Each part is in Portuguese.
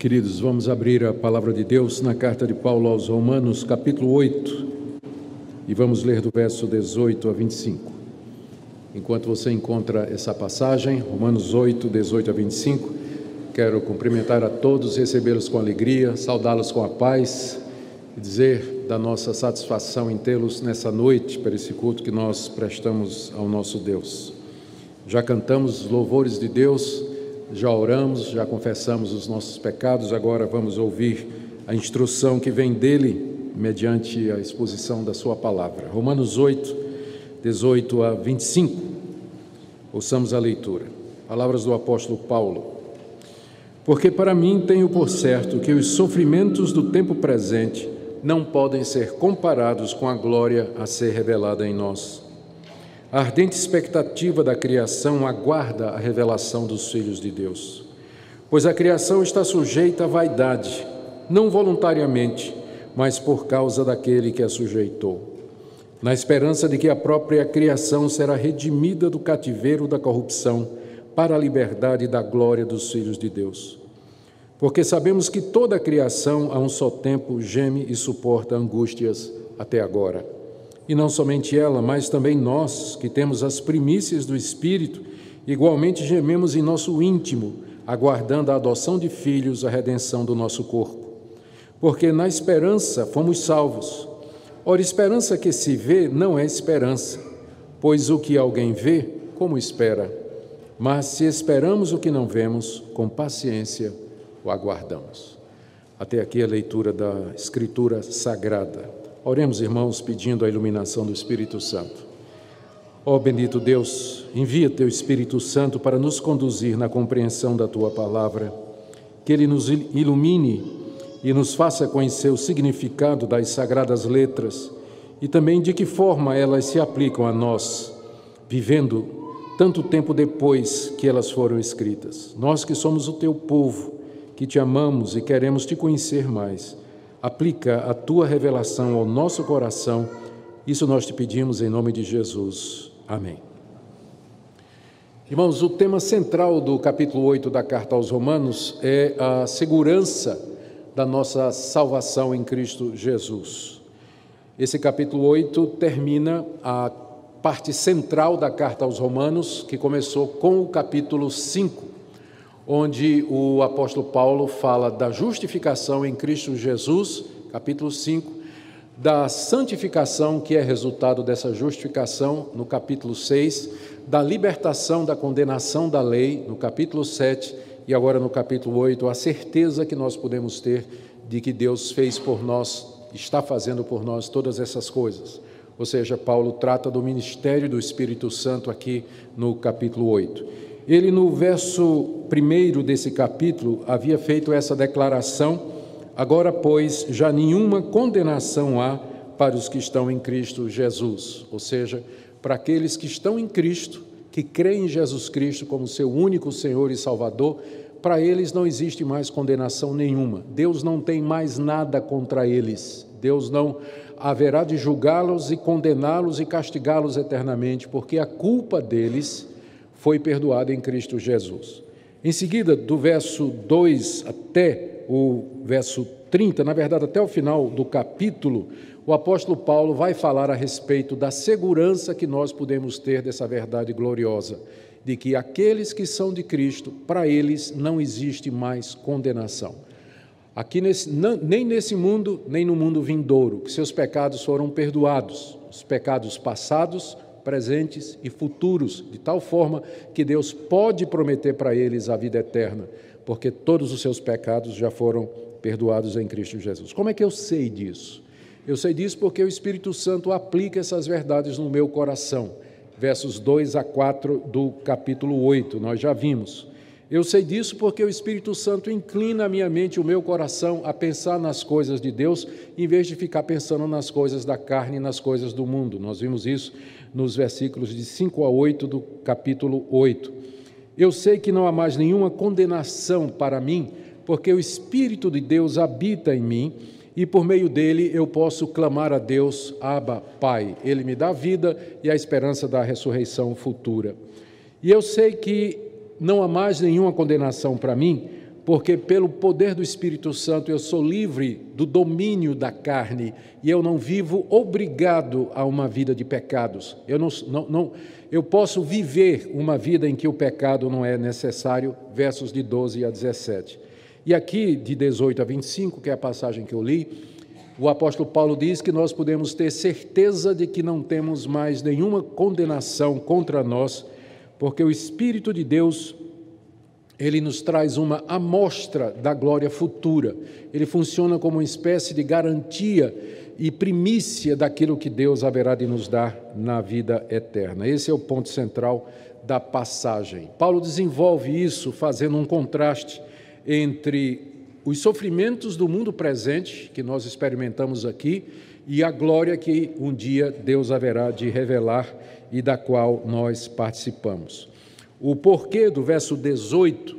Queridos, vamos abrir a palavra de Deus na carta de Paulo aos Romanos, capítulo 8, e vamos ler do verso 18 a 25. Enquanto você encontra essa passagem, Romanos 8, 18 a 25, quero cumprimentar a todos, recebê-los com alegria, saudá-los com a paz e dizer da nossa satisfação em tê-los nessa noite para esse culto que nós prestamos ao nosso Deus. Já cantamos os louvores de Deus, já oramos, já confessamos os nossos pecados, agora vamos ouvir a instrução que vem dele, mediante a exposição da sua palavra. Romanos 8, 18 a 25, ouçamos a leitura. Palavras do apóstolo Paulo. Porque para mim tenho por certo que os sofrimentos do tempo presente não podem ser comparados com a glória a ser revelada em nós. A ardente expectativa da criação aguarda a revelação dos filhos de Deus, pois a criação está sujeita à vaidade, não voluntariamente, mas por causa daquele que a sujeitou, na esperança de que a própria criação será redimida do cativeiro da corrupção para a liberdade da glória dos filhos de Deus. Porque sabemos que toda a criação, a um só tempo, geme e suporta angústias até agora. E não somente ela, mas também nós, que temos as primícias do Espírito, igualmente gememos em nosso íntimo, aguardando a adoção de filhos, a redenção do nosso corpo. Porque na esperança fomos salvos. Ora, esperança que se vê não é esperança, pois o que alguém vê, como espera? Mas se esperamos o que não vemos, com paciência o aguardamos. Até aqui a leitura da Escritura Sagrada. Oremos, irmãos, pedindo a iluminação do Espírito Santo. Ó bendito Deus, envia teu Espírito Santo para nos conduzir na compreensão da tua palavra, que ele nos ilumine e nos faça conhecer o significado das sagradas letras e também de que forma elas se aplicam a nós, vivendo tanto tempo depois que elas foram escritas. Nós que somos o teu povo, que te amamos e queremos te conhecer mais, aplica a tua revelação ao nosso coração. Isso nós te pedimos em nome de Jesus. Amém. Irmãos, o tema central do capítulo 8 da Carta aos Romanos é a segurança da nossa salvação em Cristo Jesus. Esse capítulo 8 termina a parte central da Carta aos Romanos, que começou com o capítulo 5. Onde o apóstolo Paulo fala da justificação em Cristo Jesus, capítulo 5, da santificação que é resultado dessa justificação, no capítulo 6, da libertação da condenação da lei, no capítulo 7, e agora no capítulo 8, a certeza que nós podemos ter de que Deus fez por nós, está fazendo por nós todas essas coisas. Ou seja, Paulo trata do ministério do Espírito Santo aqui no capítulo 8. Ele, no verso 1 desse capítulo, havia feito essa declaração: agora, pois, já nenhuma condenação há para os que estão em Cristo Jesus, ou seja, para aqueles que estão em Cristo, que creem em Jesus Cristo como seu único Senhor e Salvador. Para eles não existe mais condenação nenhuma, Deus não tem mais nada contra eles, Deus não haverá de julgá-los e condená-los e castigá-los eternamente, porque a culpa deles foi perdoado em Cristo Jesus. Em seguida, do verso 2 até o verso 30, na verdade até o final do capítulo, o apóstolo Paulo vai falar a respeito da segurança que nós podemos ter dessa verdade gloriosa, de que aqueles que são de Cristo, para eles não existe mais condenação. Aqui nem nesse mundo, nem no mundo vindouro, que seus pecados foram perdoados, os pecados passados, presentes e futuros, de tal forma que Deus pode prometer para eles a vida eterna, porque todos os seus pecados já foram perdoados em Cristo Jesus. Como é que eu sei disso? Eu sei disso porque o Espírito Santo aplica essas verdades no meu coração. Versos 2 a 4 do capítulo 8, nós já vimos. Eu sei disso porque o Espírito Santo inclina a minha mente e o meu coração a pensar nas coisas de Deus, em vez de ficar pensando nas coisas da carne e nas coisas do mundo. Nós vimos isso nos versículos de 5 a 8 do capítulo 8. Eu sei que não há mais nenhuma condenação para mim, porque o Espírito de Deus habita em mim e por meio dele eu posso clamar a Deus, Abba, Pai. Ele me dá vida e a esperança da ressurreição futura. E eu sei que não há mais nenhuma condenação para mim, porque pelo poder do Espírito Santo eu sou livre do domínio da carne e eu não vivo obrigado a uma vida de pecados. Eu posso viver uma vida em que o pecado não é necessário, versos de 12 a 17. E aqui, de 18 a 25, que é a passagem que eu li, o apóstolo Paulo diz que nós podemos ter certeza de que não temos mais nenhuma condenação contra nós, porque o Espírito de Deus, ele nos traz uma amostra da glória futura. Ele funciona como uma espécie de garantia e primícia daquilo que Deus haverá de nos dar na vida eterna. Esse é o ponto central da passagem. Paulo desenvolve isso fazendo um contraste entre os sofrimentos do mundo presente, que nós experimentamos aqui, e a glória que um dia Deus haverá de revelar e da qual nós participamos. O porquê do verso 18,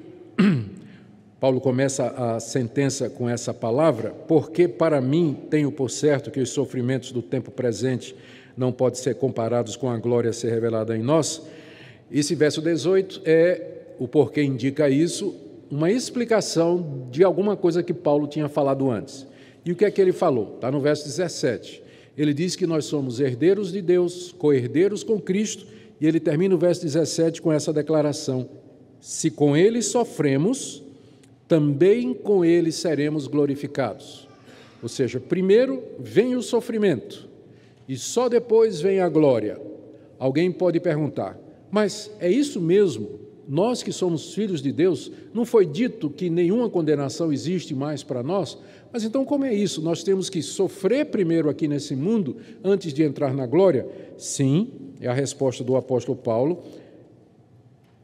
Paulo começa a sentença com essa palavra: porque para mim tenho por certo que os sofrimentos do tempo presente não podem ser comparados com a glória a ser revelada em nós. Esse verso 18 o porquê indica isso, uma explicação de alguma coisa que Paulo tinha falado antes. E o que é que ele falou? Está no verso 17. Ele diz que nós somos herdeiros de Deus, co-herdeiros com Cristo, e ele termina o verso 17 com essa declaração: se com ele sofremos, também com ele seremos glorificados. Ou seja, primeiro vem o sofrimento, e só depois vem a glória. Alguém pode perguntar, mas é isso mesmo? Nós que somos filhos de Deus, não foi dito que nenhuma condenação existe mais para nós? Mas então como é isso? Nós temos que sofrer primeiro aqui nesse mundo, antes de entrar na glória? Sim, é a resposta do apóstolo Paulo.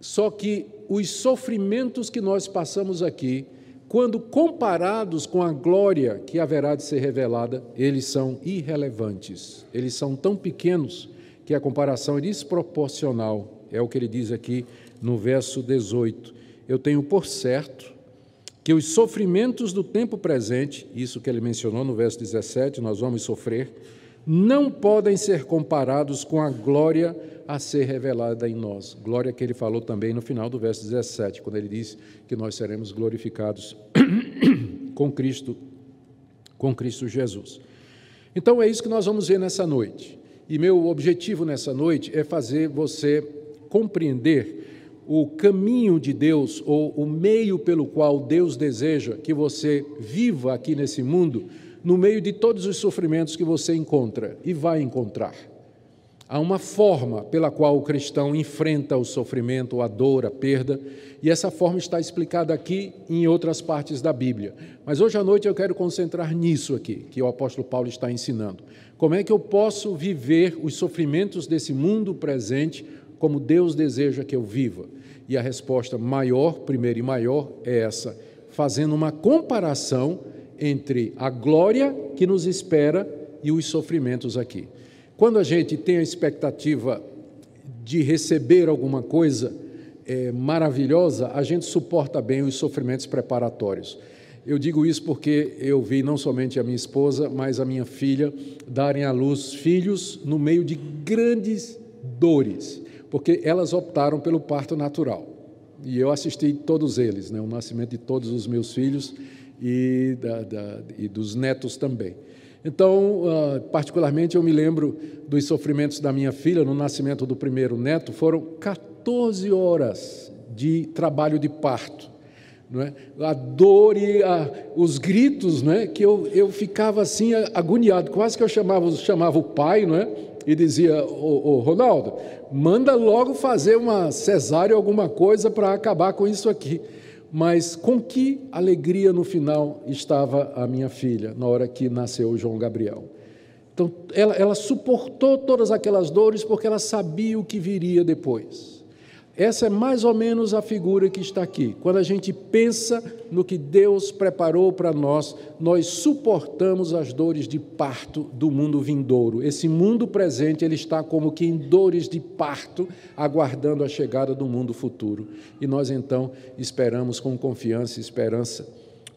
Só que os sofrimentos que nós passamos aqui, quando comparados com a glória que haverá de ser revelada, eles são irrelevantes. Eles são tão pequenos que a comparação é desproporcional. É o que ele diz aqui no verso 18. Eu tenho por certo que os sofrimentos do tempo presente, isso que ele mencionou no verso 17, nós vamos sofrer, não podem ser comparados com a glória a ser revelada em nós. Glória que ele falou também no final do verso 17, quando ele diz que nós seremos glorificados com Cristo Jesus. Então é isso que nós vamos ver nessa noite. E meu objetivo nessa noite é fazer você compreender o caminho de Deus, ou o meio pelo qual Deus deseja que você viva aqui nesse mundo, no meio de todos os sofrimentos que você encontra e vai encontrar. Há uma forma pela qual o cristão enfrenta o sofrimento, a dor, a perda, e essa forma está explicada aqui e em outras partes da Bíblia. Mas hoje à noite eu quero concentrar nisso aqui, que o apóstolo Paulo está ensinando. Como é que eu posso viver os sofrimentos desse mundo presente como Deus deseja que eu viva? E a resposta primeira e maior, é essa, fazendo uma comparação entre a glória que nos espera e os sofrimentos aqui. Quando a gente tem a expectativa de receber alguma coisa maravilhosa, a gente suporta bem os sofrimentos preparatórios. Eu digo isso porque eu vi não somente a minha esposa, mas a minha filha darem à luz filhos no meio de grandes dores, porque elas optaram pelo parto natural. E eu assisti todos eles, né? O nascimento de todos os meus filhos e dos netos também. Então, particularmente, eu me lembro dos sofrimentos da minha filha no nascimento do primeiro neto. Foram 14 horas de trabalho de parto, não é? A dor e os gritos, não é? Que eu ficava assim agoniado, quase que eu chamava o pai, não é? E dizia: ô Ronaldo, manda logo fazer uma cesárea, alguma coisa para acabar com isso aqui. Mas com que alegria no final estava a minha filha, na hora que nasceu o João Gabriel. Então, ela suportou todas aquelas dores porque ela sabia o que viria depois. Essa é mais ou menos a figura que está aqui. Quando a gente pensa no que Deus preparou para nós, nós suportamos as dores de parto do mundo vindouro. Esse mundo presente, ele está como que em dores de parto, aguardando a chegada do mundo futuro. E nós, então, esperamos com confiança e esperança,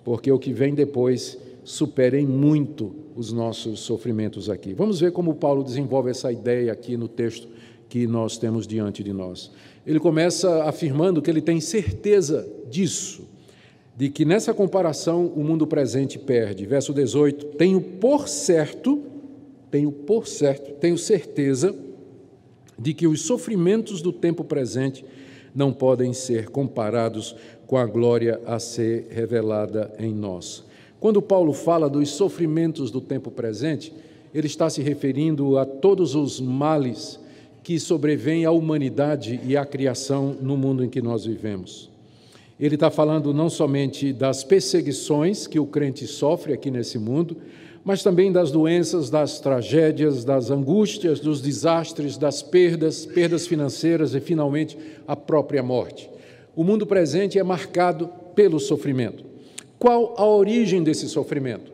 porque o que vem depois supera em muito os nossos sofrimentos aqui. Vamos ver como Paulo desenvolve essa ideia aqui no texto que nós temos diante de nós. Ele começa afirmando que ele tem certeza disso, de que nessa comparação o mundo presente perde. Verso 18, tenho certeza de que os sofrimentos do tempo presente não podem ser comparados com a glória a ser revelada em nós. Quando Paulo fala dos sofrimentos do tempo presente, ele está se referindo a todos os males que sobrevêm à humanidade e à criação no mundo em que nós vivemos. Ele está falando não somente das perseguições que o crente sofre aqui nesse mundo, mas também das doenças, das tragédias, das angústias, dos desastres, das perdas financeiras e, finalmente, a própria morte. O mundo presente é marcado pelo sofrimento. Qual a origem desse sofrimento?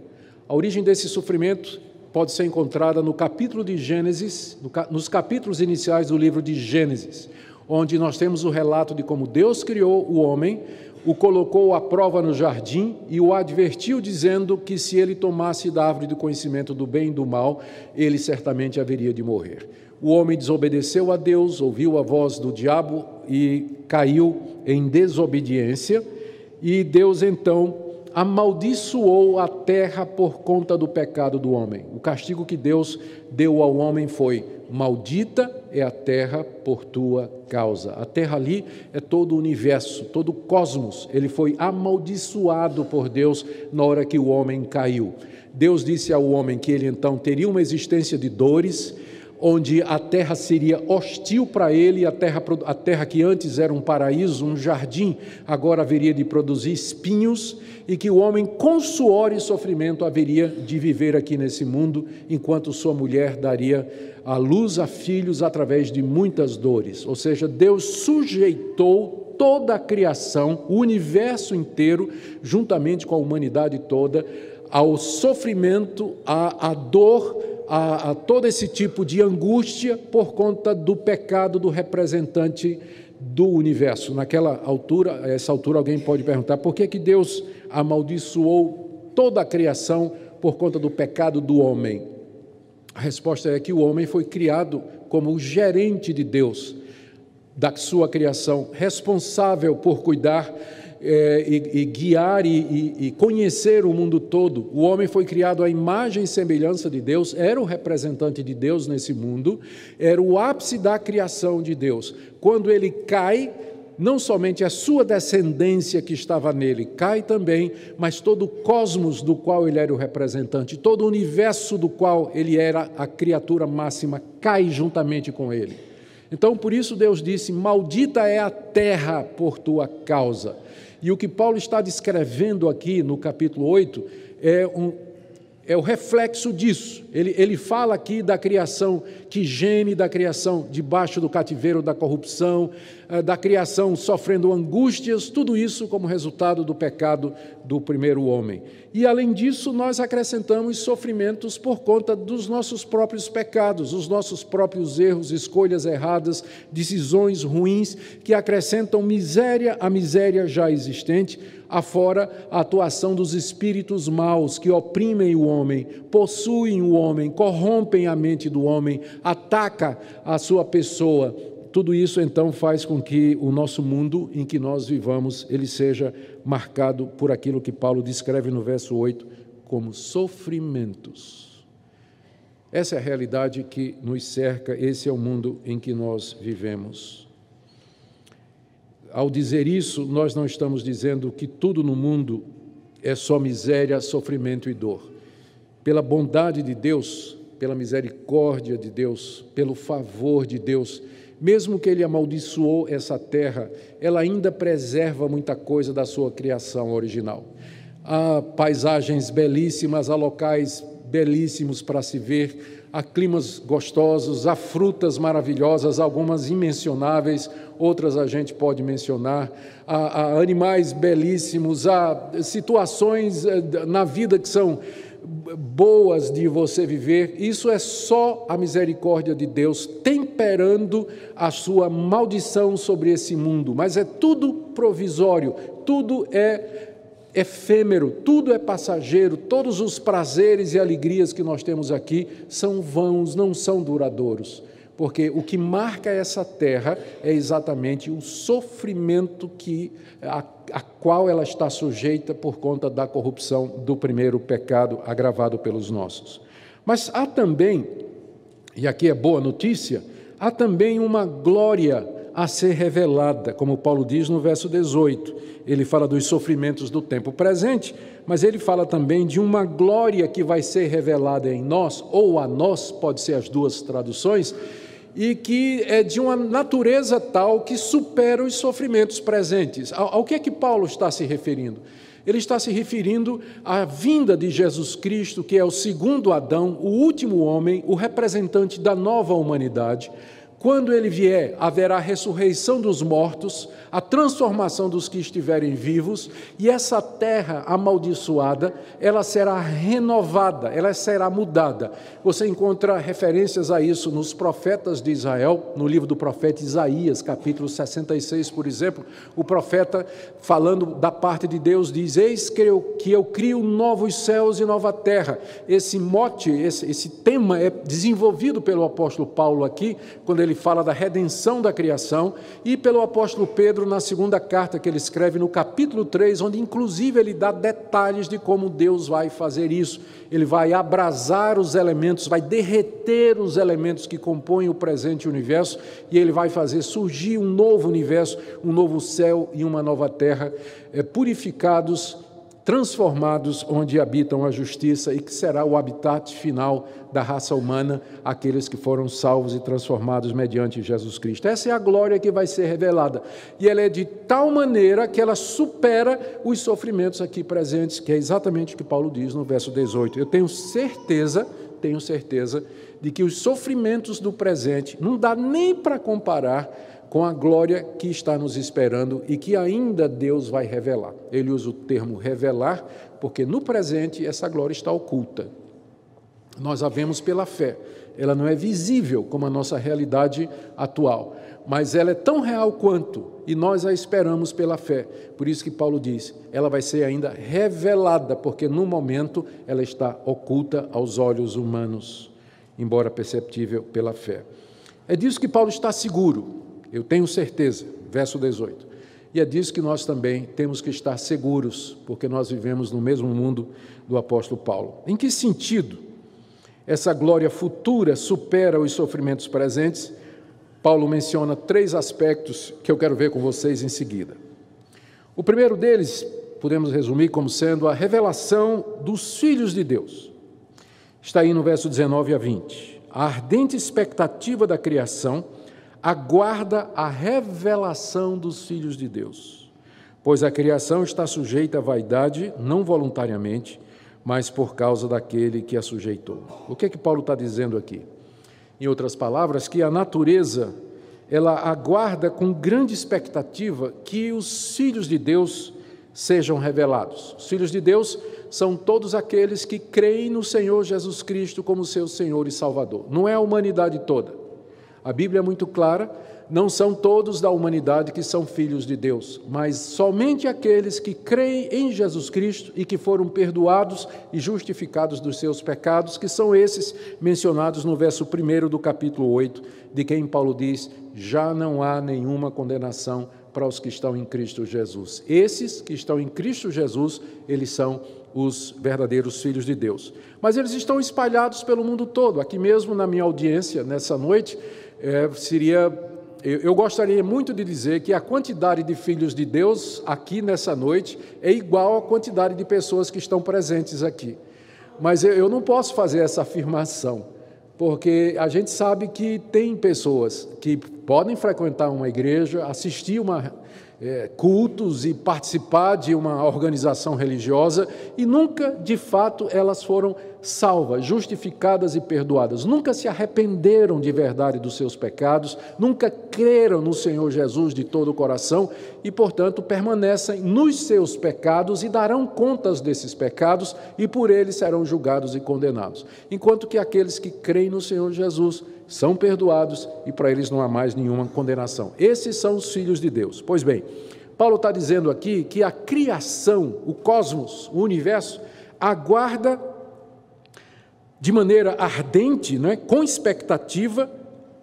A origem desse sofrimento pode ser encontrada no capítulo de Gênesis, nos capítulos iniciais do livro de Gênesis, onde nós temos o relato de como Deus criou o homem, o colocou à prova no jardim e o advertiu dizendo que se ele tomasse da árvore do conhecimento do bem e do mal, ele certamente haveria de morrer. O homem desobedeceu a Deus, ouviu a voz do diabo e caiu em desobediência, e Deus então amaldiçoou a terra por conta do pecado do homem. O castigo que Deus deu ao homem foi: maldita é a terra por tua causa. A terra ali é todo o universo, todo o cosmos. Ele foi amaldiçoado por Deus na hora que o homem caiu. Deus disse ao homem que ele então teria uma existência de dores, onde a terra seria hostil para ele, a terra que antes era um paraíso, um jardim, agora haveria de produzir espinhos, e que o homem com suor e sofrimento haveria de viver aqui nesse mundo, enquanto sua mulher daria à luz a filhos através de muitas dores. Ou seja, Deus sujeitou toda a criação, o universo inteiro, juntamente com a humanidade toda, ao sofrimento, à dor, a todo esse tipo de angústia por conta do pecado do representante do universo. Naquela altura, a essa altura, alguém pode perguntar por que Deus amaldiçoou toda a criação por conta do pecado do homem. A resposta é que o homem foi criado como o gerente de Deus, da sua criação, responsável por cuidar e guiar e conhecer o mundo todo. O homem foi criado à imagem e semelhança de Deus, era o representante de Deus nesse mundo, era o ápice da criação de Deus. Quando ele cai, não somente a sua descendência que estava nele cai também, mas todo o cosmos do qual ele era o representante, todo o universo do qual ele era a criatura máxima, cai juntamente com ele. Então, por isso Deus disse: maldita é a terra por tua causa. E o que Paulo está descrevendo aqui no capítulo 8 é o reflexo disso. Ele fala aqui da criação que geme, da criação debaixo do cativeiro da corrupção, da criação sofrendo angústias, tudo isso como resultado do pecado do primeiro homem. E, além disso, nós acrescentamos sofrimentos por conta dos nossos próprios pecados, os nossos próprios erros, escolhas erradas, decisões ruins, que acrescentam miséria à miséria já existente, afora a atuação dos espíritos maus que oprimem o homem, possuem o homem, corrompem a mente do homem, ataca a sua pessoa. Tudo isso, então, faz com que o nosso mundo em que nós vivamos, ele seja marcado por aquilo que Paulo descreve no verso 8 como sofrimentos. Essa é a realidade que nos cerca, esse é o mundo em que nós vivemos. Ao dizer isso, nós não estamos dizendo que tudo no mundo é só miséria, sofrimento e dor. Pela bondade de Deus, pela misericórdia de Deus, pelo favor de Deus, mesmo que ele amaldiçoou essa terra, ela ainda preserva muita coisa da sua criação original. Há paisagens belíssimas, há locais belíssimos para se ver, há climas gostosos, há frutas maravilhosas, algumas imencionáveis, outras a gente pode mencionar, há animais belíssimos, há situações na vida que são boas de você viver. Isso é só a misericórdia de Deus temperando a sua maldição sobre esse mundo, mas é tudo provisório, tudo é efêmero, tudo é passageiro, todos os prazeres e alegrias que nós temos aqui são vãos, não são duradouros. porque o que marca essa terra é exatamente o sofrimento a qual ela está sujeita por conta da corrupção do primeiro pecado agravado pelos nossos. Mas há também, e aqui é boa notícia, há também uma glória a ser revelada, como Paulo diz no verso 18. Ele fala dos sofrimentos do tempo presente, mas ele fala também de uma glória que vai ser revelada em nós, ou a nós, pode ser as duas traduções, e que é de uma natureza tal que supera os sofrimentos presentes. Ao que é que Paulo está se referindo? Ele está se referindo à vinda de Jesus Cristo, que é o segundo Adão, o último homem, o representante da nova humanidade. Quando ele vier, haverá a ressurreição dos mortos, a transformação dos que estiverem vivos, e essa terra amaldiçoada, ela será renovada, ela será mudada. Você encontra referências a isso nos profetas de Israel, no livro do profeta Isaías, capítulo 66, por exemplo. O profeta, falando da parte de Deus, diz: eis que eu crio novos céus e nova terra. Esse mote, esse tema é desenvolvido pelo apóstolo Paulo aqui, quando ele fala da redenção da criação, e pelo apóstolo Pedro na segunda carta que ele escreve no capítulo 3, onde inclusive ele dá detalhes de como Deus vai fazer isso. Ele vai abrasar os elementos, vai derreter os elementos que compõem o presente universo, e ele vai fazer surgir um novo universo, um novo céu e uma nova terra, purificados, transformados, onde habitam a justiça, e que será o habitat final da raça humana, aqueles que foram salvos e transformados mediante Jesus Cristo. Essa é a glória que vai ser revelada, e ela é de tal maneira que ela supera os sofrimentos aqui presentes, que é exatamente o que Paulo diz no verso 18. Eu tenho certeza de que os sofrimentos do presente não dá nem para comparar com a glória que está nos esperando e que ainda Deus vai revelar. Ele usa o termo revelar, porque no presente essa glória está oculta. Nós a vemos pela fé. Ela não é visível como a nossa realidade atual, mas ela é tão real quanto, e nós a esperamos pela fé. Por isso que Paulo diz, ela vai ser ainda revelada, porque no momento ela está oculta aos olhos humanos, embora perceptível pela fé. É disso que Paulo está seguro. Eu tenho certeza, verso 18. E é disso que nós também temos que estar seguros, porque nós vivemos no mesmo mundo do apóstolo Paulo. Em que sentido essa glória futura supera os sofrimentos presentes? Paulo menciona três aspectos que eu quero ver com vocês em seguida. O primeiro deles, podemos resumir como sendo a revelação dos filhos de Deus. Está aí no verso 19 a 20. A ardente expectativa da criação aguarda a revelação dos filhos de Deus, pois a criação está sujeita à vaidade, não voluntariamente, mas por causa daquele que a sujeitou. O que é que Paulo está dizendo aqui? Em outras palavras, que a natureza, ela aguarda com grande expectativa que os filhos de Deus sejam revelados. Os filhos de Deus são todos aqueles que creem no Senhor Jesus Cristo como seu Senhor e Salvador. Não é a humanidade toda. A Bíblia é muito clara, não são todos da humanidade que são filhos de Deus, mas somente aqueles que creem em Jesus Cristo e que foram perdoados e justificados dos seus pecados, que são esses mencionados no verso 1 do capítulo 8, de quem Paulo diz, já não há nenhuma condenação para os que estão em Cristo Jesus. Esses que estão em Cristo Jesus, eles são os verdadeiros filhos de Deus. Mas eles estão espalhados pelo mundo todo. Aqui mesmo na minha audiência, nessa noite, eu gostaria muito de dizer que a quantidade de filhos de Deus aqui nessa noite é igual à quantidade de pessoas que estão presentes aqui. Mas eu não posso fazer essa afirmação, porque a gente sabe que tem pessoas que podem frequentar uma igreja, assistir cultos e participar de uma organização religiosa e nunca, de fato, elas foram salvas, justificadas e perdoadas, nunca se arrependeram de verdade dos seus pecados, nunca creram no Senhor Jesus de todo o coração e, portanto, permanecem nos seus pecados e darão contas desses pecados e por eles serão julgados e condenados. Enquanto que aqueles que creem no Senhor Jesus são perdoados e para eles não há mais nenhuma condenação. Esses são os filhos de Deus. Pois bem, Paulo está dizendo aqui que a criação, o cosmos, o universo, aguarda de maneira ardente, com expectativa,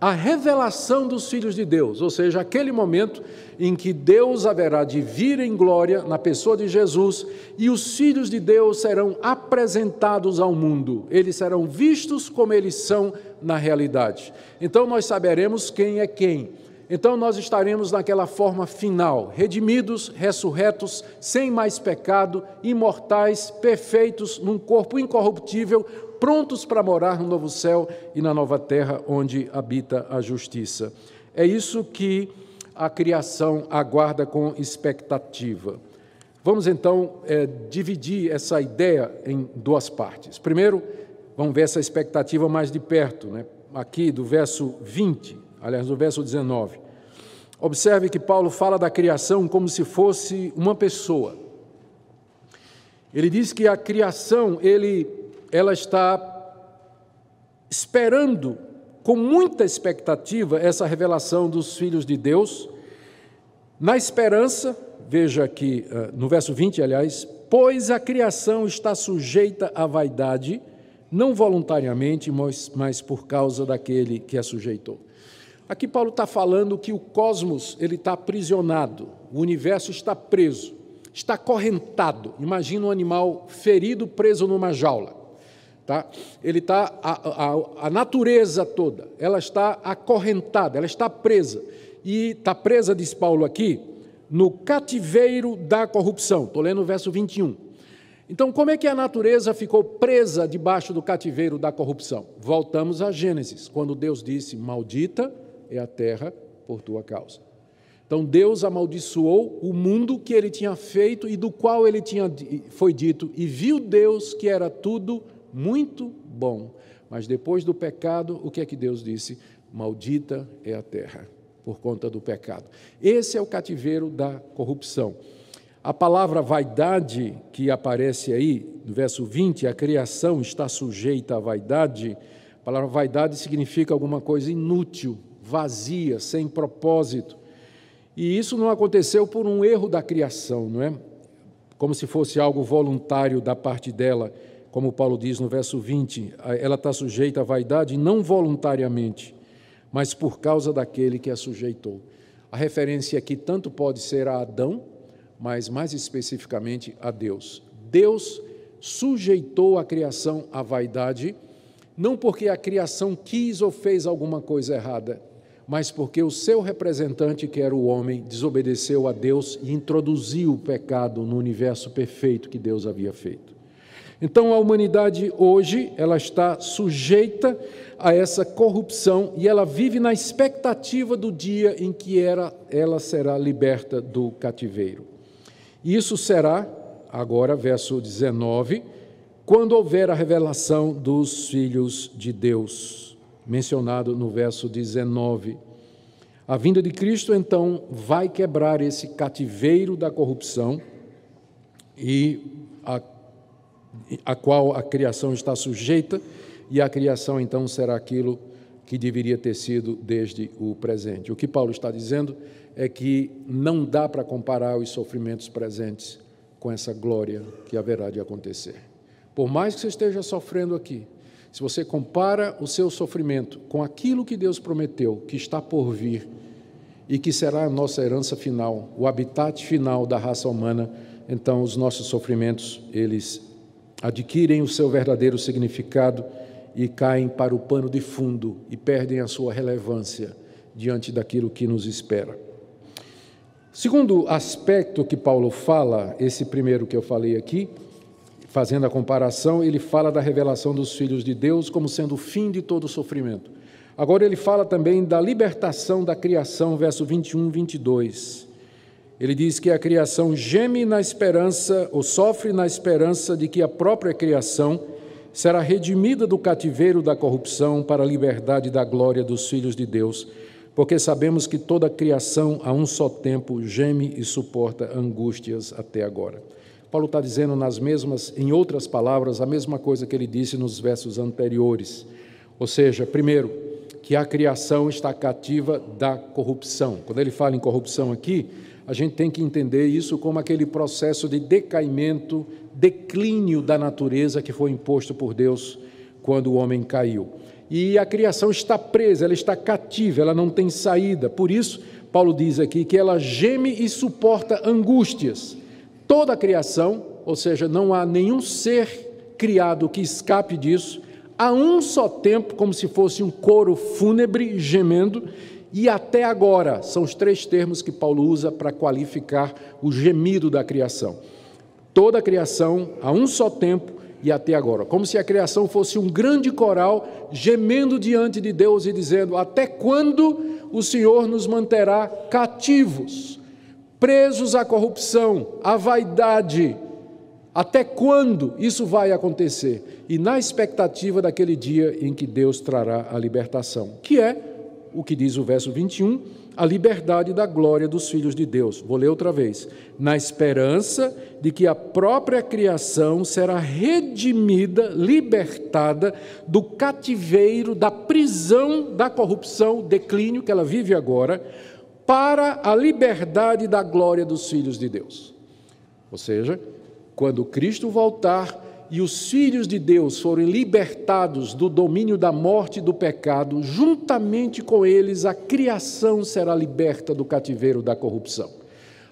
a revelação dos filhos de Deus, ou seja, aquele momento em que Deus haverá de vir em glória na pessoa de Jesus e os filhos de Deus serão apresentados ao mundo, eles serão vistos como eles são na realidade. Então nós saberemos quem é quem. Então nós estaremos naquela forma final, redimidos, ressurretos, sem mais pecado, imortais, perfeitos, num corpo incorruptível, prontos para morar no novo céu e na nova terra onde habita a justiça. É isso que a criação aguarda com expectativa. Vamos então dividir essa ideia em duas partes. Primeiro, vamos ver essa expectativa mais de perto, né? Aqui do verso 20, aliás, do verso 19. Observe que Paulo fala da criação como se fosse uma pessoa. Ele diz que a criação, ela está esperando com muita expectativa essa revelação dos filhos de Deus, na esperança, veja aqui no verso 20, aliás, pois a criação está sujeita à vaidade, não voluntariamente, mas por causa daquele que a sujeitou. Aqui Paulo está falando que o cosmos ele está aprisionado, o universo está preso, está acorrentado. Imagina um animal ferido preso numa jaula. Tá? Ele está, a natureza toda, ela está acorrentada, ela está presa. E está presa, diz Paulo aqui, no cativeiro da corrupção. Estou lendo o verso 21. Então, como é que a natureza ficou presa debaixo do cativeiro da corrupção? Voltamos a Gênesis, quando Deus disse, maldita é a terra por tua causa. Então, Deus amaldiçoou o mundo que ele tinha feito e do qual ele foi dito, e viu Deus que era tudo muito bom. Mas depois do pecado, o que é que Deus disse? Maldita é a terra, por conta do pecado. Esse é o cativeiro da corrupção. A palavra vaidade que aparece aí, no verso 20, a criação está sujeita à vaidade. A palavra vaidade significa alguma coisa inútil, vazia, sem propósito. E isso não aconteceu por um erro da criação, não é? Como se fosse algo voluntário da parte dela. Como Paulo diz no verso 20, ela está sujeita à vaidade, não voluntariamente, mas por causa daquele que a sujeitou. A referência aqui tanto pode ser a Adão, mas mais especificamente a Deus. Deus sujeitou a criação à vaidade, não porque a criação quis ou fez alguma coisa errada, mas porque o seu representante, que era o homem, desobedeceu a Deus e introduziu o pecado no universo perfeito que Deus havia feito. Então, a humanidade hoje, ela está sujeita a essa corrupção e ela vive na expectativa do dia em que ela será liberta do cativeiro. Isso será, agora, verso 19, quando houver a revelação dos filhos de Deus, mencionado no verso 19. A vinda de Cristo, então, vai quebrar esse cativeiro da corrupção e a qual a criação está sujeita, e a criação, então, será aquilo que deveria ter sido desde o presente. O que Paulo está dizendo é que não dá para comparar os sofrimentos presentes com essa glória que haverá de acontecer. Por mais que você esteja sofrendo aqui, se você compara o seu sofrimento com aquilo que Deus prometeu, que está por vir, e que será a nossa herança final, o habitat final da raça humana, então os nossos sofrimentos, eles adquirem o seu verdadeiro significado e caem para o pano de fundo e perdem a sua relevância diante daquilo que nos espera. Segundo aspecto que Paulo fala, esse primeiro que eu falei aqui, fazendo a comparação, ele fala da revelação dos filhos de Deus como sendo o fim de todo sofrimento. Agora ele fala também da libertação da criação, verso 21, 22. Ele diz que a criação geme na esperança, ou sofre na esperança de que a própria criação será redimida do cativeiro da corrupção para a liberdade da glória dos filhos de Deus, porque sabemos que toda a criação, a um só tempo, geme e suporta angústias até agora. Paulo está dizendo, em outras palavras, a mesma coisa que ele disse nos versos anteriores. Ou seja, primeiro, que a criação está cativa da corrupção. Quando ele fala em corrupção aqui, a gente tem que entender isso como aquele processo de decaimento, declínio da natureza que foi imposto por Deus quando o homem caiu. e a criação está presa, ela está cativa, ela não tem saída. Por isso, Paulo diz aqui que ela geme e suporta angústias. Toda a criação, ou seja, não há nenhum ser criado que escape disso, a um só tempo, como se fosse um coro fúnebre gemendo, e até agora, são os três termos que Paulo usa para qualificar o gemido da criação. Toda a criação, a um só tempo e até agora, como se a criação fosse um grande coral gemendo diante de Deus e dizendo: até quando o Senhor nos manterá cativos, presos à corrupção, à vaidade? Até quando isso vai acontecer? E na expectativa daquele dia em que Deus trará a libertação, que é o que diz o verso 21, a liberdade da glória dos filhos de Deus. Vou ler outra vez. Na esperança de que a própria criação será redimida, libertada do cativeiro, da prisão da corrupção, declínio que ela vive agora, para a liberdade da glória dos filhos de Deus. Ou seja, quando Cristo voltar e os filhos de Deus forem libertados do domínio da morte e do pecado, juntamente com eles a criação será liberta do cativeiro da corrupção.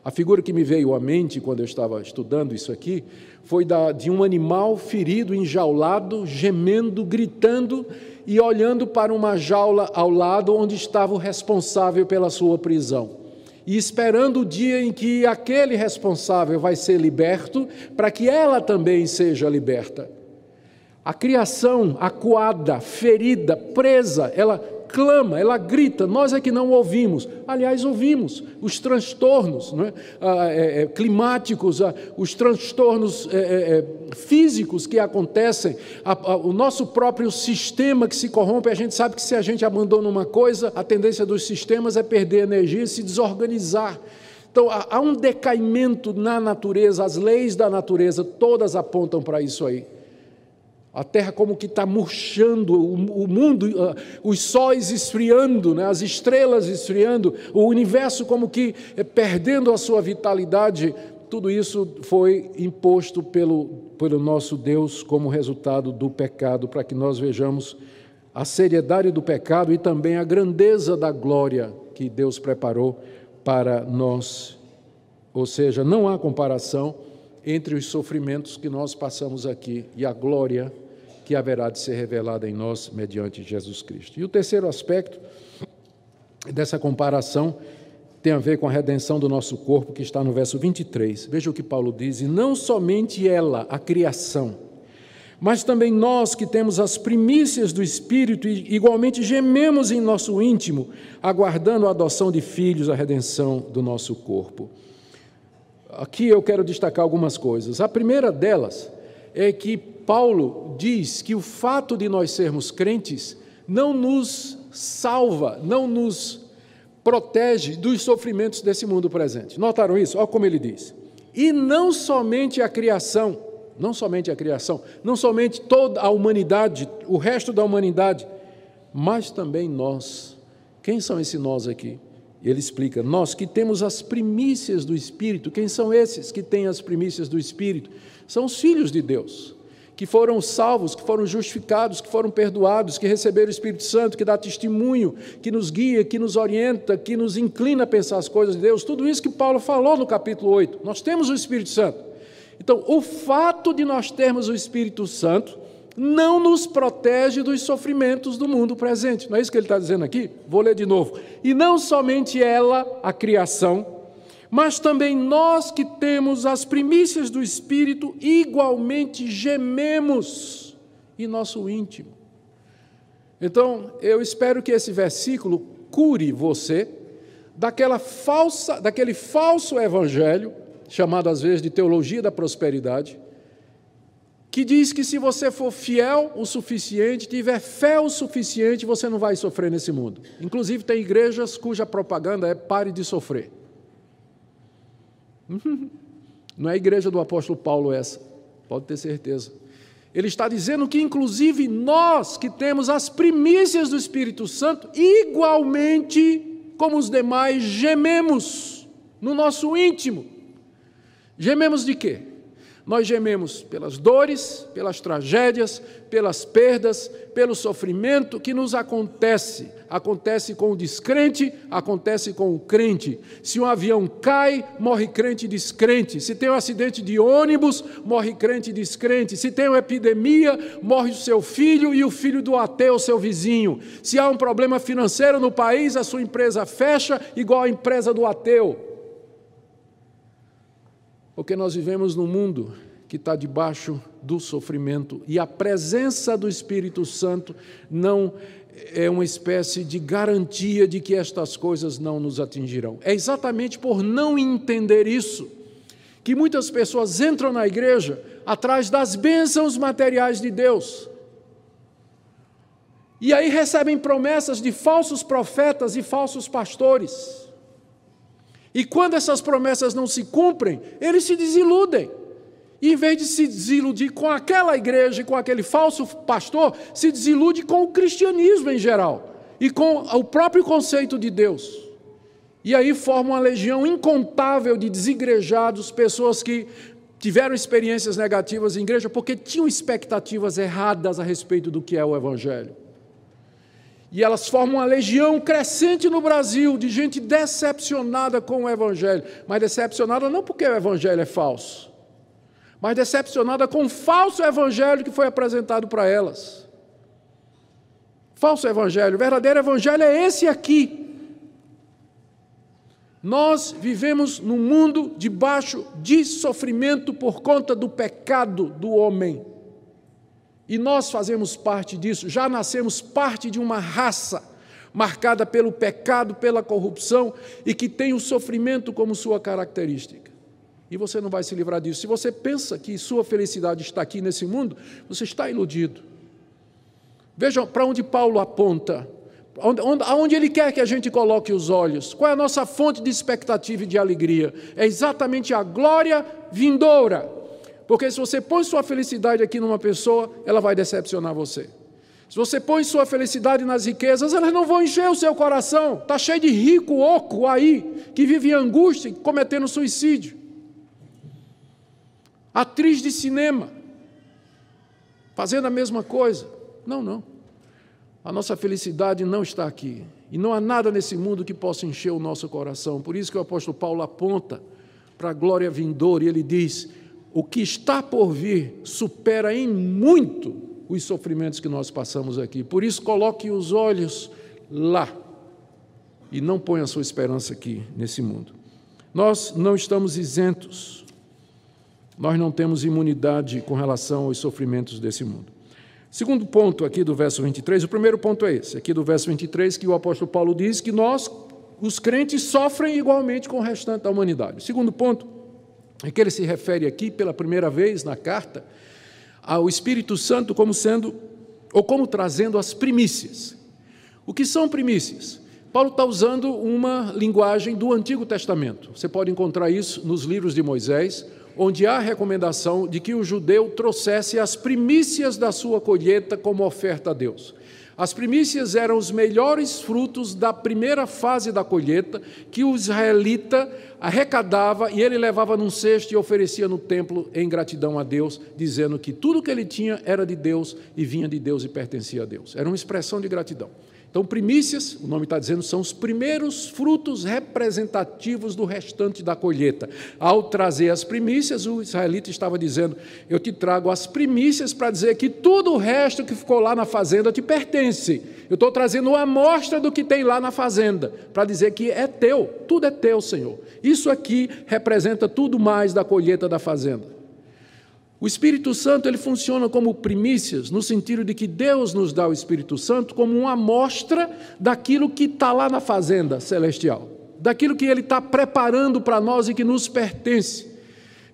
A figura que me veio à mente quando eu estava estudando isso aqui foi de um animal ferido, enjaulado, gemendo, gritando e olhando para uma jaula ao lado onde estava o responsável pela sua prisão, e esperando o dia em que aquele responsável vai ser liberto, para que ela também seja liberta. A criação acuada, ferida, presa, ela clama, ela grita, nós é que não ouvimos. Aliás, ouvimos os transtornos, não é? Climáticos, os transtornos físicos que acontecem, o nosso próprio sistema que se corrompe. A gente sabe que se a gente abandona uma coisa, a tendência dos sistemas é perder energia e se desorganizar. Então, há um decaimento na natureza, as leis da natureza todas apontam para isso aí. A terra como que está murchando, o mundo, os sóis esfriando, né? As estrelas esfriando, o universo como que perdendo a sua vitalidade. Tudo isso foi imposto pelo nosso Deus como resultado do pecado, para que nós vejamos a seriedade do pecado e também a grandeza da glória que Deus preparou para nós. Ou seja, não há comparação entre os sofrimentos que nós passamos aqui e a glória que haverá de ser revelada em nós mediante Jesus Cristo. E o terceiro aspecto dessa comparação tem a ver com a redenção do nosso corpo, que está no verso 23. Veja o que Paulo diz: e não somente ela, a criação, mas também nós que temos as primícias do Espírito, e igualmente gememos em nosso íntimo, aguardando a adoção de filhos, a redenção do nosso corpo. Aqui eu quero destacar algumas coisas. A primeira delas é que Paulo diz que o fato de nós sermos crentes não nos salva, não nos protege dos sofrimentos desse mundo presente. Notaram isso? Olha como ele diz. E não somente a criação, não somente a criação, não somente toda a humanidade, o resto da humanidade, mas também nós. Quem são esses nós aqui? Ele explica: nós que temos as primícias do Espírito. Quem são esses que têm as primícias do Espírito? São os filhos de Deus, que foram salvos, que foram justificados, que foram perdoados, que receberam o Espírito Santo, que dá testemunho, que nos guia, que nos orienta, que nos inclina a pensar as coisas de Deus. Tudo isso que Paulo falou no capítulo 8. Nós temos o Espírito Santo. Então, o fato de nós termos o Espírito Santo não nos protege dos sofrimentos do mundo presente. Não é isso que ele está dizendo aqui? Vou ler de novo. E não somente ela, a criação, mas também nós que temos as primícias do Espírito, igualmente gememos em nosso íntimo. Então, eu espero que esse versículo cure você daquele falso evangelho, chamado às vezes de teologia da prosperidade, que diz que se você for fiel o suficiente, tiver fé o suficiente, você não vai sofrer nesse mundo. Inclusive, tem igrejas cuja propaganda é: pare de sofrer. Não é a igreja do apóstolo Paulo essa, pode ter certeza. Ele está dizendo que, inclusive, nós que temos as primícias do Espírito Santo, igualmente como os demais, gememos no nosso íntimo. Gememos de quê? Nós gememos pelas dores, pelas tragédias, pelas perdas, pelo sofrimento que nos acontece. Acontece com o descrente, acontece com o crente. Se um avião cai, morre crente e descrente. Se tem um acidente de ônibus, morre crente e descrente. Se tem uma epidemia, morre o seu filho e o filho do ateu, seu vizinho. Se há um problema financeiro no país, a sua empresa fecha igual a empresa do ateu. Porque nós vivemos num mundo que está debaixo do sofrimento, e a presença do Espírito Santo não é uma espécie de garantia de que estas coisas não nos atingirão. É exatamente por não entender isso que muitas pessoas entram na igreja atrás das bênçãos materiais de Deus. E aí recebem promessas de falsos profetas e falsos pastores. E quando essas promessas não se cumprem, eles se desiludem. E, em vez de se desiludir com aquela igreja e com aquele falso pastor, se desilude com o cristianismo em geral e com o próprio conceito de Deus. E aí forma uma legião incontável de desigrejados, pessoas que tiveram experiências negativas em igreja porque tinham expectativas erradas a respeito do que é o Evangelho. E elas formam uma legião crescente no Brasil de gente decepcionada com o Evangelho. Mas decepcionada não porque o Evangelho é falso, mas decepcionada com o falso Evangelho que foi apresentado para elas. Falso Evangelho, o verdadeiro Evangelho é esse aqui. Nós vivemos num mundo debaixo de sofrimento por conta do pecado do homem. E nós fazemos parte disso, já nascemos parte de uma raça marcada pelo pecado, pela corrupção e que tem o sofrimento como sua característica. E você não vai se livrar disso. Se você pensa que sua felicidade está aqui nesse mundo, você está iludido. Vejam para onde Paulo aponta, aonde ele quer que a gente coloque os olhos. Qual é a nossa fonte de expectativa e de alegria? É exatamente a glória vindoura. Porque se você põe sua felicidade aqui numa pessoa, ela vai decepcionar você. Se você põe sua felicidade nas riquezas, elas não vão encher o seu coração. Está cheio de rico oco aí, que vive em angústia, cometendo suicídio. Atriz de cinema, fazendo a mesma coisa. Não, não. A nossa felicidade não está aqui. E não há nada nesse mundo que possa encher o nosso coração. Por isso que o apóstolo Paulo aponta para a glória vindoura e ele diz: o que está por vir supera em muito os sofrimentos que nós passamos aqui. Por isso, coloque os olhos lá e não ponha a sua esperança aqui, nesse mundo. Nós não estamos isentos. Nós não temos imunidade com relação aos sofrimentos desse mundo. Segundo ponto aqui do verso 23, o primeiro ponto é esse, aqui do verso 23, que o apóstolo Paulo diz que nós, os crentes, sofrem igualmente com o restante da humanidade. O segundo ponto é que ele se refere aqui, pela primeira vez na carta, ao Espírito Santo como sendo, ou como trazendo as primícias. O que são primícias? Paulo está usando uma linguagem do Antigo Testamento. Você pode encontrar isso nos livros de Moisés, onde há a recomendação de que o judeu trouxesse as primícias da sua colheita como oferta a Deus. As primícias eram os melhores frutos da primeira fase da colheita que o israelita arrecadava e ele levava num cesto e oferecia no templo em gratidão a Deus, dizendo que tudo que ele tinha era de Deus e vinha de Deus e pertencia a Deus. Era uma expressão de gratidão. Então, primícias, o nome está dizendo, são os primeiros frutos representativos do restante da colheita. Ao trazer as primícias, o israelita estava dizendo: eu te trago as primícias para dizer que tudo o resto que ficou lá na fazenda te pertence. Eu estou trazendo uma amostra do que tem lá na fazenda, para dizer que é teu, tudo é teu, Senhor. Isso aqui representa tudo mais da colheita da fazenda. O Espírito Santo, ele funciona como primícias, no sentido de que Deus nos dá o Espírito Santo como uma amostra daquilo que está lá na fazenda celestial, daquilo que ele está preparando para nós e que nos pertence.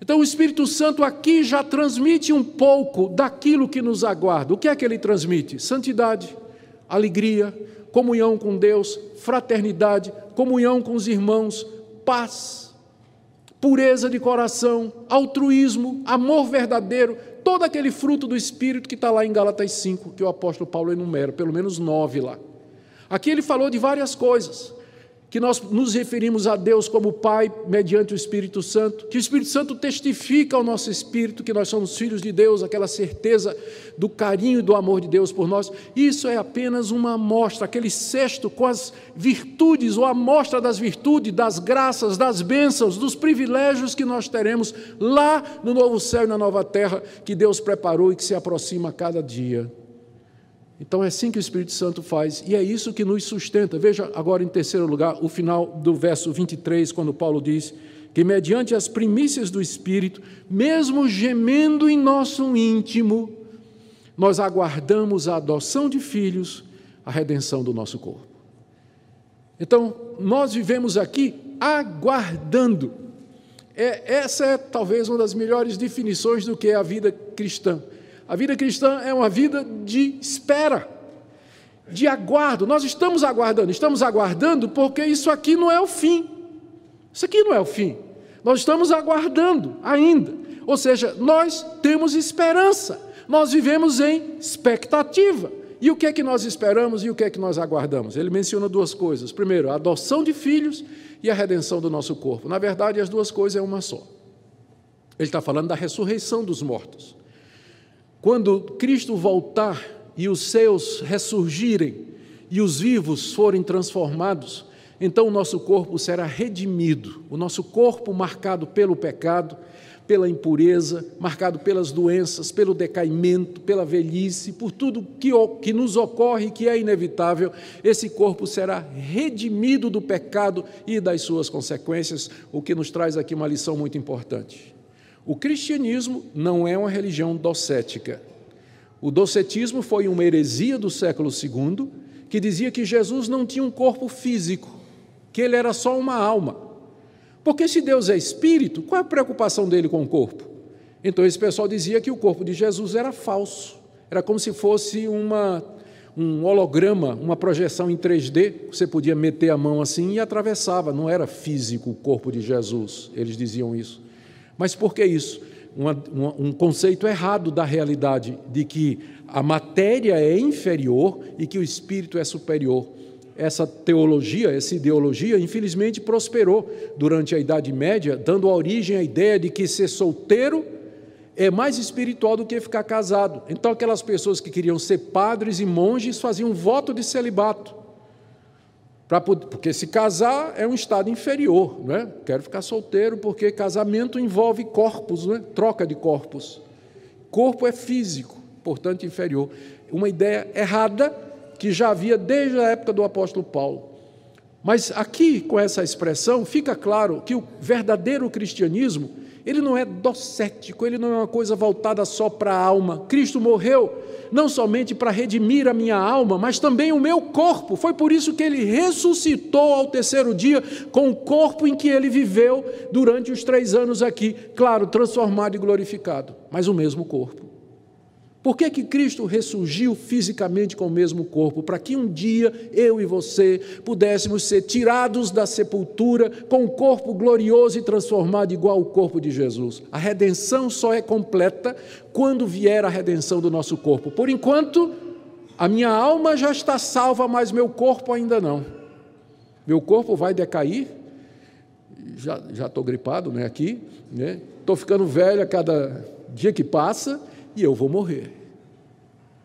Então, o Espírito Santo aqui já transmite um pouco daquilo que nos aguarda. O que é que ele transmite? Santidade, alegria, comunhão com Deus, fraternidade, comunhão com os irmãos, paz, pureza de coração, altruísmo, amor verdadeiro, todo aquele fruto do Espírito que está lá em Gálatas 5, que o apóstolo Paulo enumera, pelo menos 9 lá. Aqui ele falou de várias coisas. que nós nos referimos a Deus como Pai, mediante o Espírito Santo, que o Espírito Santo testifica ao nosso espírito que nós somos filhos de Deus, aquela certeza do carinho e do amor de Deus por nós. Isso é apenas uma amostra, aquele cesto com as virtudes, ou a amostra das virtudes, das graças, das bênçãos, dos privilégios que nós teremos lá no novo céu e na nova terra, que Deus preparou e que se aproxima a cada dia. Então é assim que o Espírito Santo faz, e é isso que nos sustenta. Veja agora, em terceiro lugar, o final do verso 23, quando Paulo diz que, mediante as primícias do Espírito, mesmo gemendo em nosso íntimo, nós aguardamos a adoção de filhos, a redenção do nosso corpo. Então, nós vivemos aqui aguardando. Essa é talvez uma das melhores definições do que é a vida cristã. A vida cristã é uma vida de espera, de aguardo. Nós estamos aguardando porque isso aqui não é o fim. Isso aqui não é o fim. Nós estamos aguardando ainda. Ou seja, nós temos esperança. Nós vivemos em expectativa. E o que é que nós esperamos e o que é que nós aguardamos? Ele menciona duas coisas. Primeiro, a adoção de filhos e a redenção do nosso corpo. Na verdade, as duas coisas é uma só. Ele está falando da ressurreição dos mortos. Quando Cristo voltar e os seus ressurgirem e os vivos forem transformados, então o nosso corpo será redimido, o nosso corpo marcado pelo pecado, pela impureza, marcado pelas doenças, pelo decaimento, pela velhice, por tudo que nos ocorre e que é inevitável, esse corpo será redimido do pecado e das suas consequências, o que nos traz aqui uma lição muito importante. O cristianismo não é uma religião docética. O docetismo foi uma heresia do século II, que dizia que Jesus não tinha um corpo físico, que ele era só uma alma. Porque se Deus é espírito, qual é a preocupação dele com o corpo? Então esse pessoal dizia que o corpo de Jesus era falso, era como se fosse um holograma, uma projeção em 3D, você podia meter a mão assim e atravessava, não era físico o corpo de Jesus, eles diziam isso. Mas por que isso? Um conceito errado da realidade, de que a matéria é inferior e que o espírito é superior. Essa teologia, essa ideologia, infelizmente, prosperou durante a Idade Média, dando origem à ideia de que ser solteiro é mais espiritual do que ficar casado. Então, aquelas pessoas que queriam ser padres e monges faziam voto de celibato, porque se casar é um estado inferior, não é? Quero ficar solteiro porque casamento envolve corpos, não é? Troca de corpos. Corpo é físico, portanto inferior. Uma ideia errada que já havia desde a época do apóstolo Paulo. Mas aqui, com essa expressão, fica claro que o verdadeiro cristianismo, ele não é docético, ele não é uma coisa voltada só para a alma. Cristo morreu não somente para redimir a minha alma, mas também o meu corpo. Foi por isso que ele ressuscitou ao terceiro dia com o corpo em que ele viveu durante os 3 anos aqui, claro, transformado e glorificado, mas o mesmo corpo. Por que que Cristo ressurgiu fisicamente com o mesmo corpo? Para que um dia eu e você pudéssemos ser tirados da sepultura com um corpo glorioso e transformado igual ao corpo de Jesus. A redenção só é completa quando vier a redenção do nosso corpo. Por enquanto, a minha alma já está salva, mas meu corpo ainda não. Meu corpo vai decair, já estou gripado, né, aqui, né? Estou ficando velho a cada dia que passa, e eu vou morrer,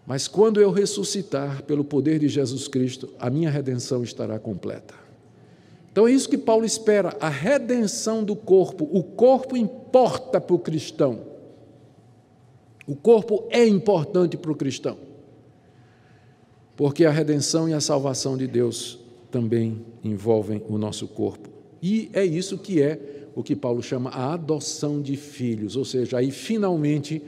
mas quando eu ressuscitar pelo poder de Jesus Cristo, a minha redenção estará completa. Então é isso que Paulo espera, a redenção do corpo. O corpo importa para o cristão, o corpo é importante para o cristão, porque a redenção e a salvação de Deus também envolvem o nosso corpo, e é isso que é o que Paulo chama a adoção de filhos, ou seja, aí finalmente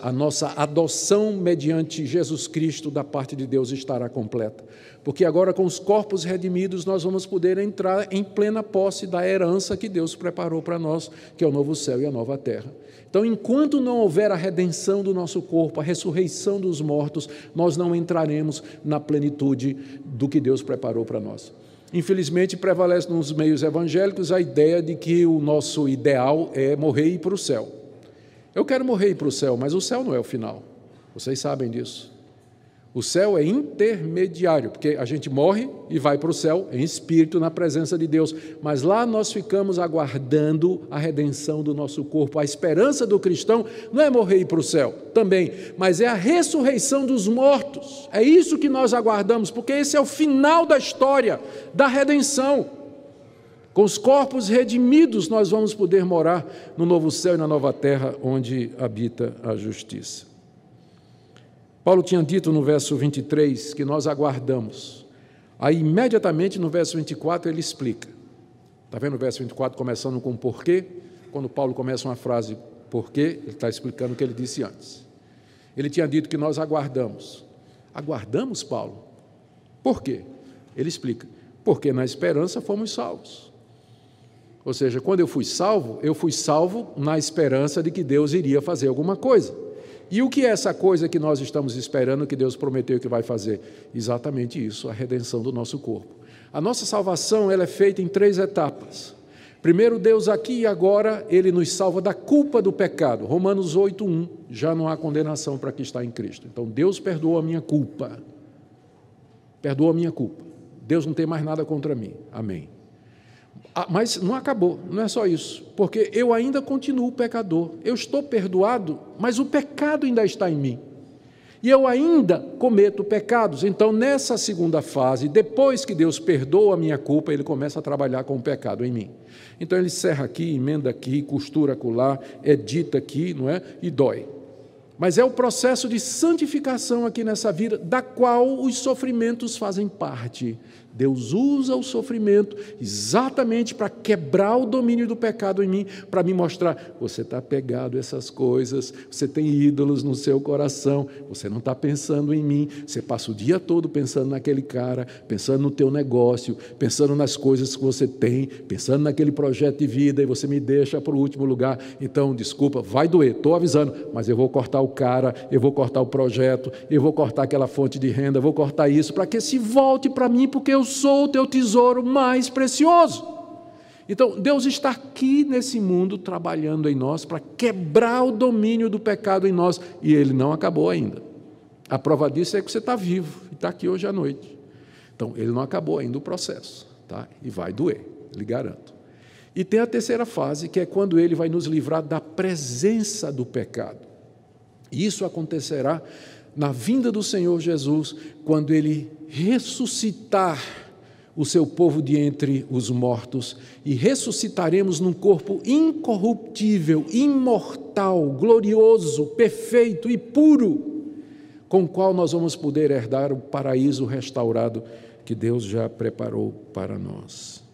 a nossa adoção mediante Jesus Cristo da parte de Deus estará completa, porque agora com os corpos redimidos nós vamos poder entrar em plena posse da herança que Deus preparou para nós, que é o novo céu e a nova terra. Então, enquanto não houver a redenção do nosso corpo, a ressurreição dos mortos, nós não entraremos na plenitude do que Deus preparou para nós. Infelizmente, prevalece nos meios evangélicos a ideia de que o nosso ideal é morrer e ir para o céu. Eu quero morrer e ir para o céu, mas o céu não é o final. Vocês sabem disso. O céu é intermediário, porque a gente morre e vai para o céu em espírito, na presença de Deus. Mas lá nós ficamos aguardando a redenção do nosso corpo. A esperança do cristão não é morrer e ir para o céu também, mas é a ressurreição dos mortos. É isso que nós aguardamos, porque esse é o final da história, da redenção. Com os corpos redimidos, nós vamos poder morar no novo céu e na nova terra, onde habita a justiça. Paulo tinha dito no verso 23 que nós aguardamos. Aí, imediatamente, no verso 24, ele explica. Está vendo o verso 24 começando com porquê? Quando Paulo começa uma frase porquê, ele está explicando o que ele disse antes. Ele tinha dito que nós aguardamos. Aguardamos, Paulo? Por quê? Ele explica. Porque na esperança fomos salvos. Ou seja, quando eu fui salvo na esperança de que Deus iria fazer alguma coisa. E o que é essa coisa que nós estamos esperando, que Deus prometeu que vai fazer? Exatamente isso, a redenção do nosso corpo. A nossa salvação, ela é feita em três etapas. Primeiro, Deus aqui e agora, Ele nos salva da culpa do pecado. Romanos 8:1, já não há condenação para quem está em Cristo. Então, Deus perdoou a minha culpa. Perdoou a minha culpa. Deus não tem mais nada contra mim. Amém. Mas não acabou, não é só isso, porque eu ainda continuo pecador, eu estou perdoado, mas o pecado ainda está em mim, e eu ainda cometo pecados. Então, nessa segunda fase, depois que Deus perdoa a minha culpa, Ele começa a trabalhar com o pecado em mim. Então, Ele serra aqui, emenda aqui, costura acolá, edita aqui, não é? E dói. Mas é o processo de santificação aqui nessa vida, da qual os sofrimentos fazem parte. Deus usa o sofrimento exatamente para quebrar o domínio do pecado em mim, para me mostrar, você está apegado a essas coisas, você tem ídolos no seu coração, você não está pensando em mim, você passa o dia todo pensando naquele cara, pensando no teu negócio, pensando nas coisas que você tem, pensando naquele projeto de vida, e você me deixa para o último lugar. Então, desculpa, vai doer, estou avisando, mas eu vou cortar o cara, eu vou cortar o projeto, eu vou cortar aquela fonte de renda, eu vou cortar isso, para que se volte para mim, porque eu sou o teu tesouro mais precioso. Então, Deus está aqui nesse mundo trabalhando em nós para quebrar o domínio do pecado em nós, e Ele não acabou ainda. A prova disso é que você está vivo e está aqui hoje à noite. Então, Ele não acabou ainda o processo, tá? E vai doer, lhe garanto. E tem a terceira fase, que é quando Ele vai nos livrar da presença do pecado. E isso acontecerá na vinda do Senhor Jesus, quando Ele ressuscitar o seu povo de entre os mortos, e ressuscitaremos num corpo incorruptível, imortal, glorioso, perfeito e puro, com o qual nós vamos poder herdar o paraíso restaurado que Deus já preparou para nós.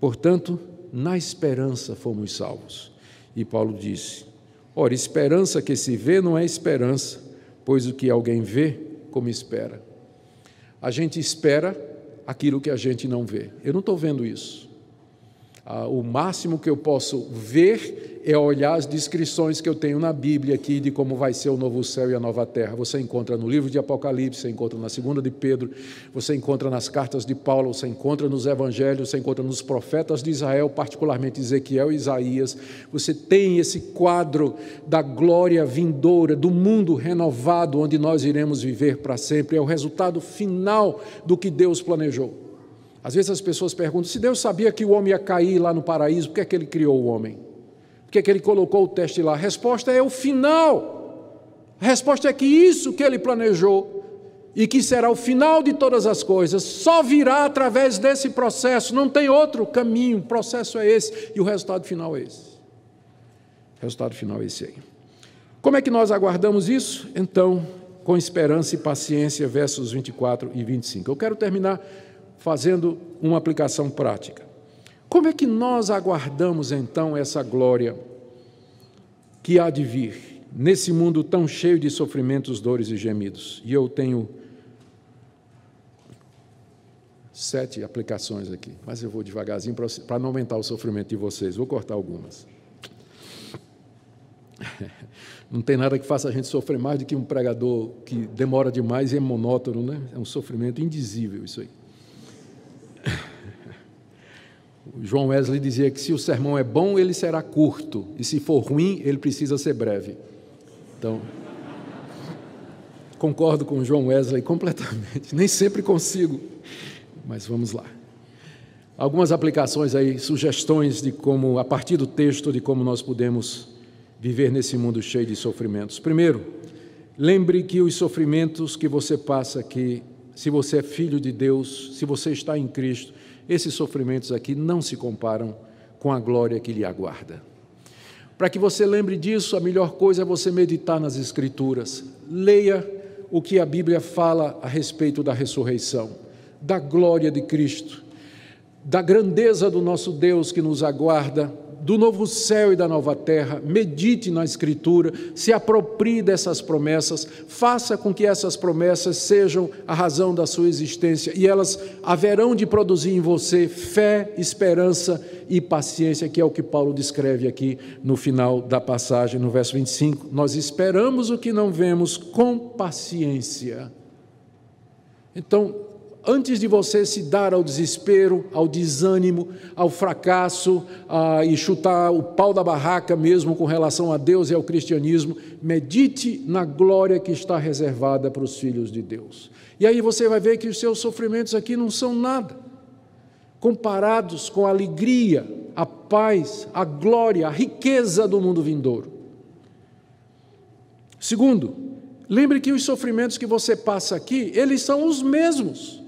Portanto, na esperança fomos salvos. E Paulo disse, ora, esperança que se vê não é esperança, pois o que alguém vê, como espera. A gente espera aquilo que a gente não vê. Eu não estou vendo isso. O máximo que eu posso ver é olhar as descrições que eu tenho na Bíblia aqui de como vai ser o novo céu e a nova terra. Você encontra no livro de Apocalipse, você encontra na segunda de Pedro, você encontra nas cartas de Paulo, você encontra nos evangelhos, você encontra nos profetas de Israel, particularmente Ezequiel e Isaías. Você tem esse quadro da glória vindoura, do mundo renovado, onde nós iremos viver para sempre. É o resultado final do que Deus planejou. Às vezes as pessoas perguntam, se Deus sabia que o homem ia cair lá no paraíso, por que é que Ele criou o homem? Por que é que Ele colocou o teste lá? A resposta é o final. A resposta é que isso que Ele planejou e que será o final de todas as coisas, só virá através desse processo, não tem outro caminho, o processo é esse e o resultado final é esse. O resultado final é esse aí. Como é que nós aguardamos isso? Então, com esperança e paciência, versos 24 e 25. Eu quero terminar fazendo uma aplicação prática. Como é que nós aguardamos, então, essa glória que há de vir nesse mundo tão cheio de sofrimentos, dores e gemidos? E eu tenho 7 aplicações aqui, mas eu vou devagarzinho para não aumentar o sofrimento de vocês. Vou cortar algumas. Não tem nada que faça a gente sofrer mais do que um pregador que demora demais e é monótono, né? É um sofrimento indizível isso aí. João Wesley dizia que se o sermão é bom, ele será curto, e se for ruim, ele precisa ser breve. Então, Concordo com João Wesley completamente, nem sempre consigo, mas vamos lá. Algumas aplicações aí, sugestões de como, a partir do texto, de como nós podemos viver nesse mundo cheio de sofrimentos. Primeiro, lembre que os sofrimentos que você passa aqui, se você é filho de Deus, se você está em Cristo, esses sofrimentos aqui não se comparam com a glória que lhe aguarda. Para que você lembre disso, a melhor coisa é você meditar nas Escrituras. Leia o que a Bíblia fala a respeito da ressurreição, da glória de Cristo, da grandeza do nosso Deus que nos aguarda, do novo céu e da nova terra. Medite na Escritura, se aproprie dessas promessas, faça com que essas promessas sejam a razão da sua existência, e elas haverão de produzir em você fé, esperança e paciência, que é o que Paulo descreve aqui no final da passagem, no verso 25. Nós esperamos o que não vemos com paciência. Então, antes de você se dar ao desespero, ao desânimo, ao fracasso, e chutar o pau da barraca mesmo com relação a Deus e ao cristianismo, medite na glória que está reservada para os filhos de Deus. E aí você vai ver que os seus sofrimentos aqui não são nada, comparados com a alegria, a paz, a glória, a riqueza do mundo vindouro. Segundo, lembre que os sofrimentos que você passa aqui, eles são os mesmos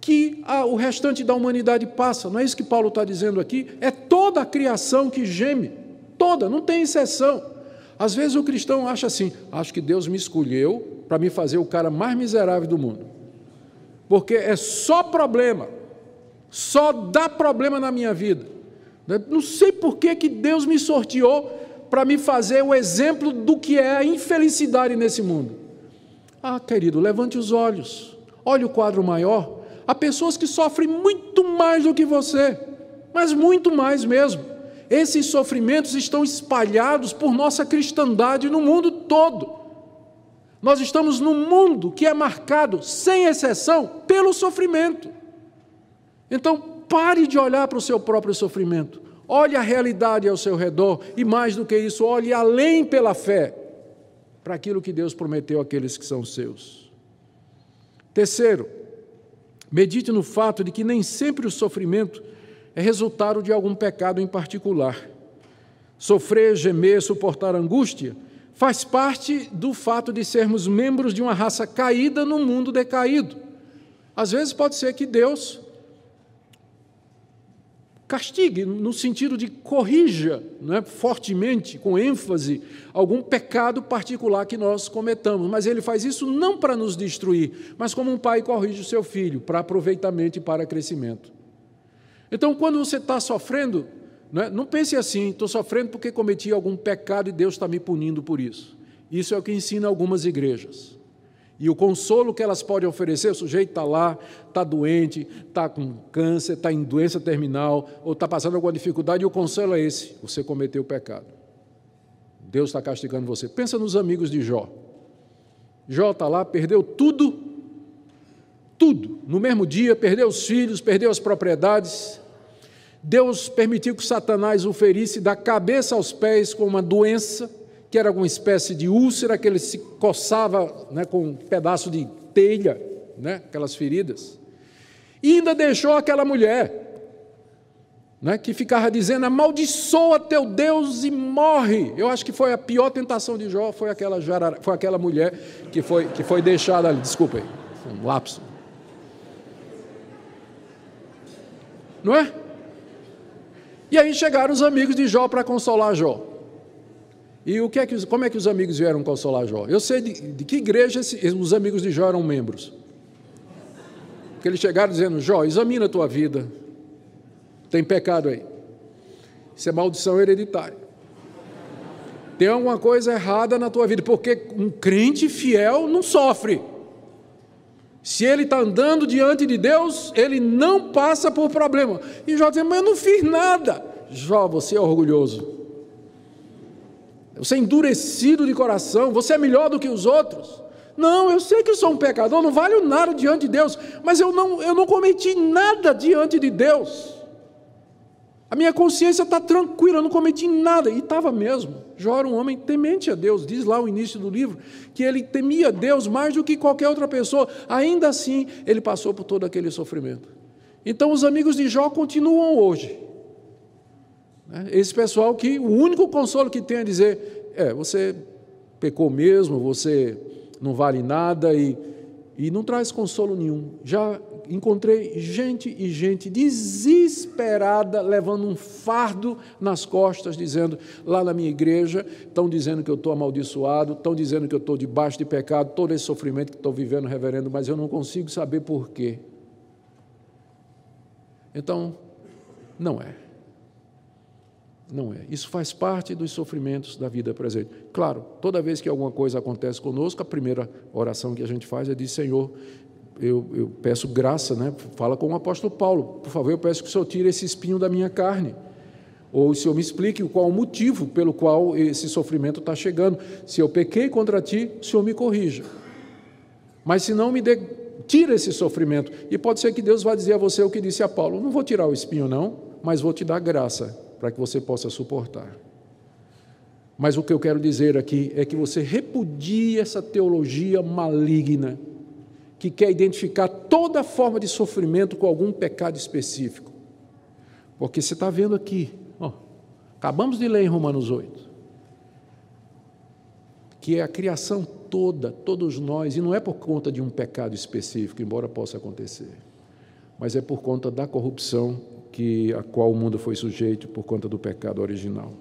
que o restante da humanidade passa. Não é isso que Paulo está dizendo aqui? É toda a criação que geme, toda, não tem exceção. Às vezes o cristão acha assim: acho que Deus me escolheu para me fazer o cara mais miserável do mundo, porque é só problema, só dá problema na minha vida. Não sei por que Deus me sorteou para me fazer o exemplo do que é a infelicidade nesse mundo. Ah, querido, levante os olhos, olhe o quadro maior. Há pessoas que sofrem muito mais do que você, mas muito mais mesmo. Esses sofrimentos estão espalhados por nossa cristandade no mundo todo. Nós estamos num mundo que é marcado, sem exceção, pelo sofrimento. Então, pare de olhar para o seu próprio sofrimento, olhe a realidade ao seu redor, e mais do que isso, olhe além pela fé, para aquilo que Deus prometeu àqueles que são seus. Terceiro, medite no fato de que nem sempre o sofrimento é resultado de algum pecado em particular. Sofrer, gemer, suportar angústia faz parte do fato de sermos membros de uma raça caída num mundo decaído. Às vezes pode ser que Deus castigue, no sentido de corrija, não é, fortemente, com ênfase, algum pecado particular que nós cometamos, mas ele faz isso não para nos destruir, mas como um pai corrige o seu filho, para aproveitamento e para crescimento. Então, quando você está sofrendo, não pense assim: estou sofrendo porque cometi algum pecado e Deus está me punindo por isso. Isso é o que ensina algumas igrejas. E o consolo que elas podem oferecer: o sujeito está lá, está doente, está com câncer, está em doença terminal, ou está passando alguma dificuldade, e o consolo é esse: você cometeu o pecado, Deus está castigando você. Pensa nos amigos de Jó. Jó está lá, perdeu tudo, tudo, no mesmo dia, perdeu os filhos, perdeu as propriedades. Deus permitiu que Satanás o ferisse da cabeça aos pés com uma doença, que era alguma espécie de úlcera, que ele se coçava, né, com um pedaço de telha, né, aquelas feridas. E ainda deixou aquela mulher, né, que ficava dizendo: amaldiçoa teu Deus e morre. Eu acho que foi a pior tentação de Jó, foi aquela mulher que foi deixada ali. Desculpa aí, foi um lapso. Não é? E aí chegaram os amigos de Jó para consolar Jó. E o que é que, como é que os amigos vieram consolar Jó? Eu sei de que igreja os amigos de Jó eram membros. Porque eles chegaram dizendo: Jó, examina a tua vida, tem pecado aí, isso é maldição hereditária, tem alguma coisa errada na tua vida, porque um crente fiel não sofre. Se ele está andando diante de Deus, ele não passa por problema. E Jó dizendo: mas eu não fiz nada. Jó, você é orgulhoso, você é endurecido de coração, você é melhor do que os outros. Não, eu sei que eu sou um pecador, não valho nada diante de Deus, mas eu não cometi nada diante de Deus. A minha consciência está tranquila, eu não cometi nada. E estava mesmo. Jó era um homem temente a Deus. Diz lá o início do livro que ele temia Deus mais do que qualquer outra pessoa. Ainda assim, ele passou por todo aquele sofrimento. Então, os amigos de Jó continuam hoje. Esse pessoal que o único consolo que tem é dizer, você pecou mesmo, você não vale nada e não traz consolo nenhum. Já encontrei gente desesperada, levando um fardo nas costas, dizendo, lá na minha igreja, estão dizendo que eu estou amaldiçoado, estão dizendo que eu estou debaixo de pecado, todo esse sofrimento que estou vivendo, reverendo, mas eu não consigo saber por quê. Então, não é. Não é. Isso faz parte dos sofrimentos da vida presente. Claro, toda vez que alguma coisa acontece conosco, a primeira oração que a gente faz é de Senhor, eu peço graça, né? Fala com o apóstolo Paulo, por favor, eu peço que o Senhor tire esse espinho da minha carne, ou o Senhor me explique qual o motivo pelo qual esse sofrimento está chegando. Se eu pequei contra ti, o Senhor me corrija. Mas se não, me dê, tira esse sofrimento. E pode ser que Deus vá dizer a você o que disse a Paulo, não vou tirar o espinho não, mas vou te dar graça, para que você possa suportar. Mas o que eu quero dizer aqui é que você repudia essa teologia maligna, que quer identificar toda forma de sofrimento com algum pecado específico. Porque você está vendo aqui, acabamos de ler em Romanos 8, que é a criação toda, todos nós, e não é por conta de um pecado específico, embora possa acontecer, mas é por conta da corrupção a qual o mundo foi sujeito por conta do pecado original.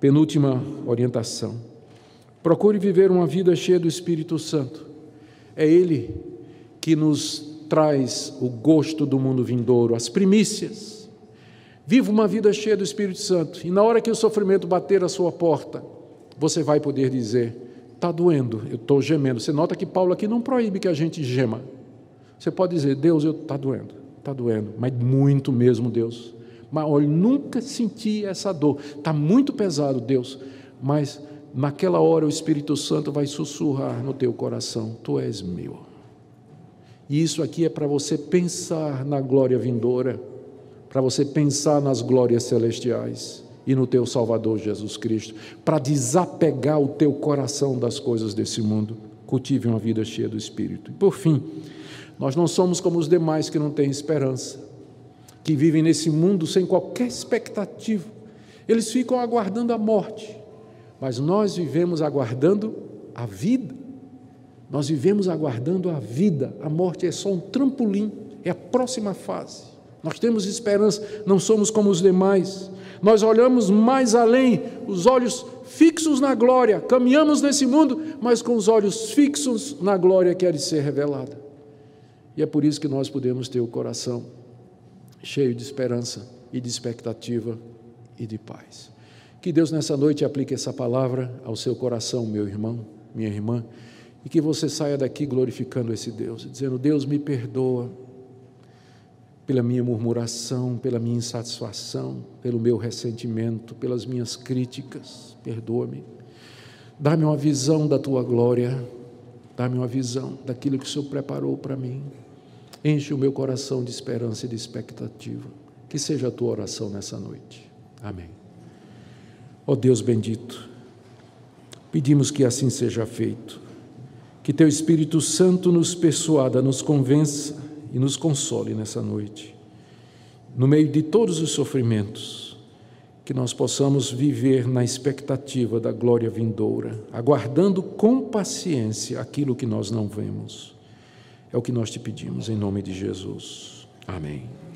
Penúltima orientação. Procure viver uma vida cheia do Espírito Santo. É Ele que nos traz o gosto do mundo vindouro, as primícias. Viva uma vida cheia do Espírito Santo, e na hora que o sofrimento bater à sua porta, você vai poder dizer, está doendo, eu estou gemendo. Você nota que Paulo aqui não proíbe que a gente gema. Você pode dizer, Deus, está doendo. Está doendo, mas muito mesmo, Deus. Mas olha, nunca senti essa dor. Está muito pesado, Deus. Mas naquela hora o Espírito Santo vai sussurrar no teu coração, tu és meu. E isso aqui é para você pensar na glória vindoura, para você pensar nas glórias celestiais e no teu Salvador Jesus Cristo, para desapegar o teu coração das coisas desse mundo. Cultive uma vida cheia do Espírito. E por fim, nós não somos como os demais que não têm esperança, que vivem nesse mundo sem qualquer expectativa. Eles ficam aguardando a morte, mas nós vivemos aguardando a vida. Nós vivemos aguardando a vida. A morte é só um trampolim, é a próxima fase. Nós temos esperança, não somos como os demais. Nós olhamos mais além, os olhos fixos na glória. Caminhamos nesse mundo, mas com os olhos fixos na glória que há de ser revelada. E é por isso que nós podemos ter o coração cheio de esperança e de expectativa e de paz. Que Deus nessa noite aplique essa palavra ao seu coração, meu irmão, minha irmã, e que você saia daqui glorificando esse Deus, dizendo, Deus me perdoa pela minha murmuração, pela minha insatisfação, pelo meu ressentimento, pelas minhas críticas, perdoa-me. Dá-me uma visão da tua glória, dá-me uma visão daquilo que o Senhor preparou para mim. Enche o meu coração de esperança e de expectativa. Que seja a tua oração nessa noite. Amém. Ó Deus bendito, pedimos que assim seja feito, que teu Espírito Santo nos persuada, nos convença e nos console nessa noite. No meio de todos os sofrimentos, que nós possamos viver na expectativa da glória vindoura, aguardando com paciência aquilo que nós não vemos. É o que nós te pedimos, em nome de Jesus. Amém.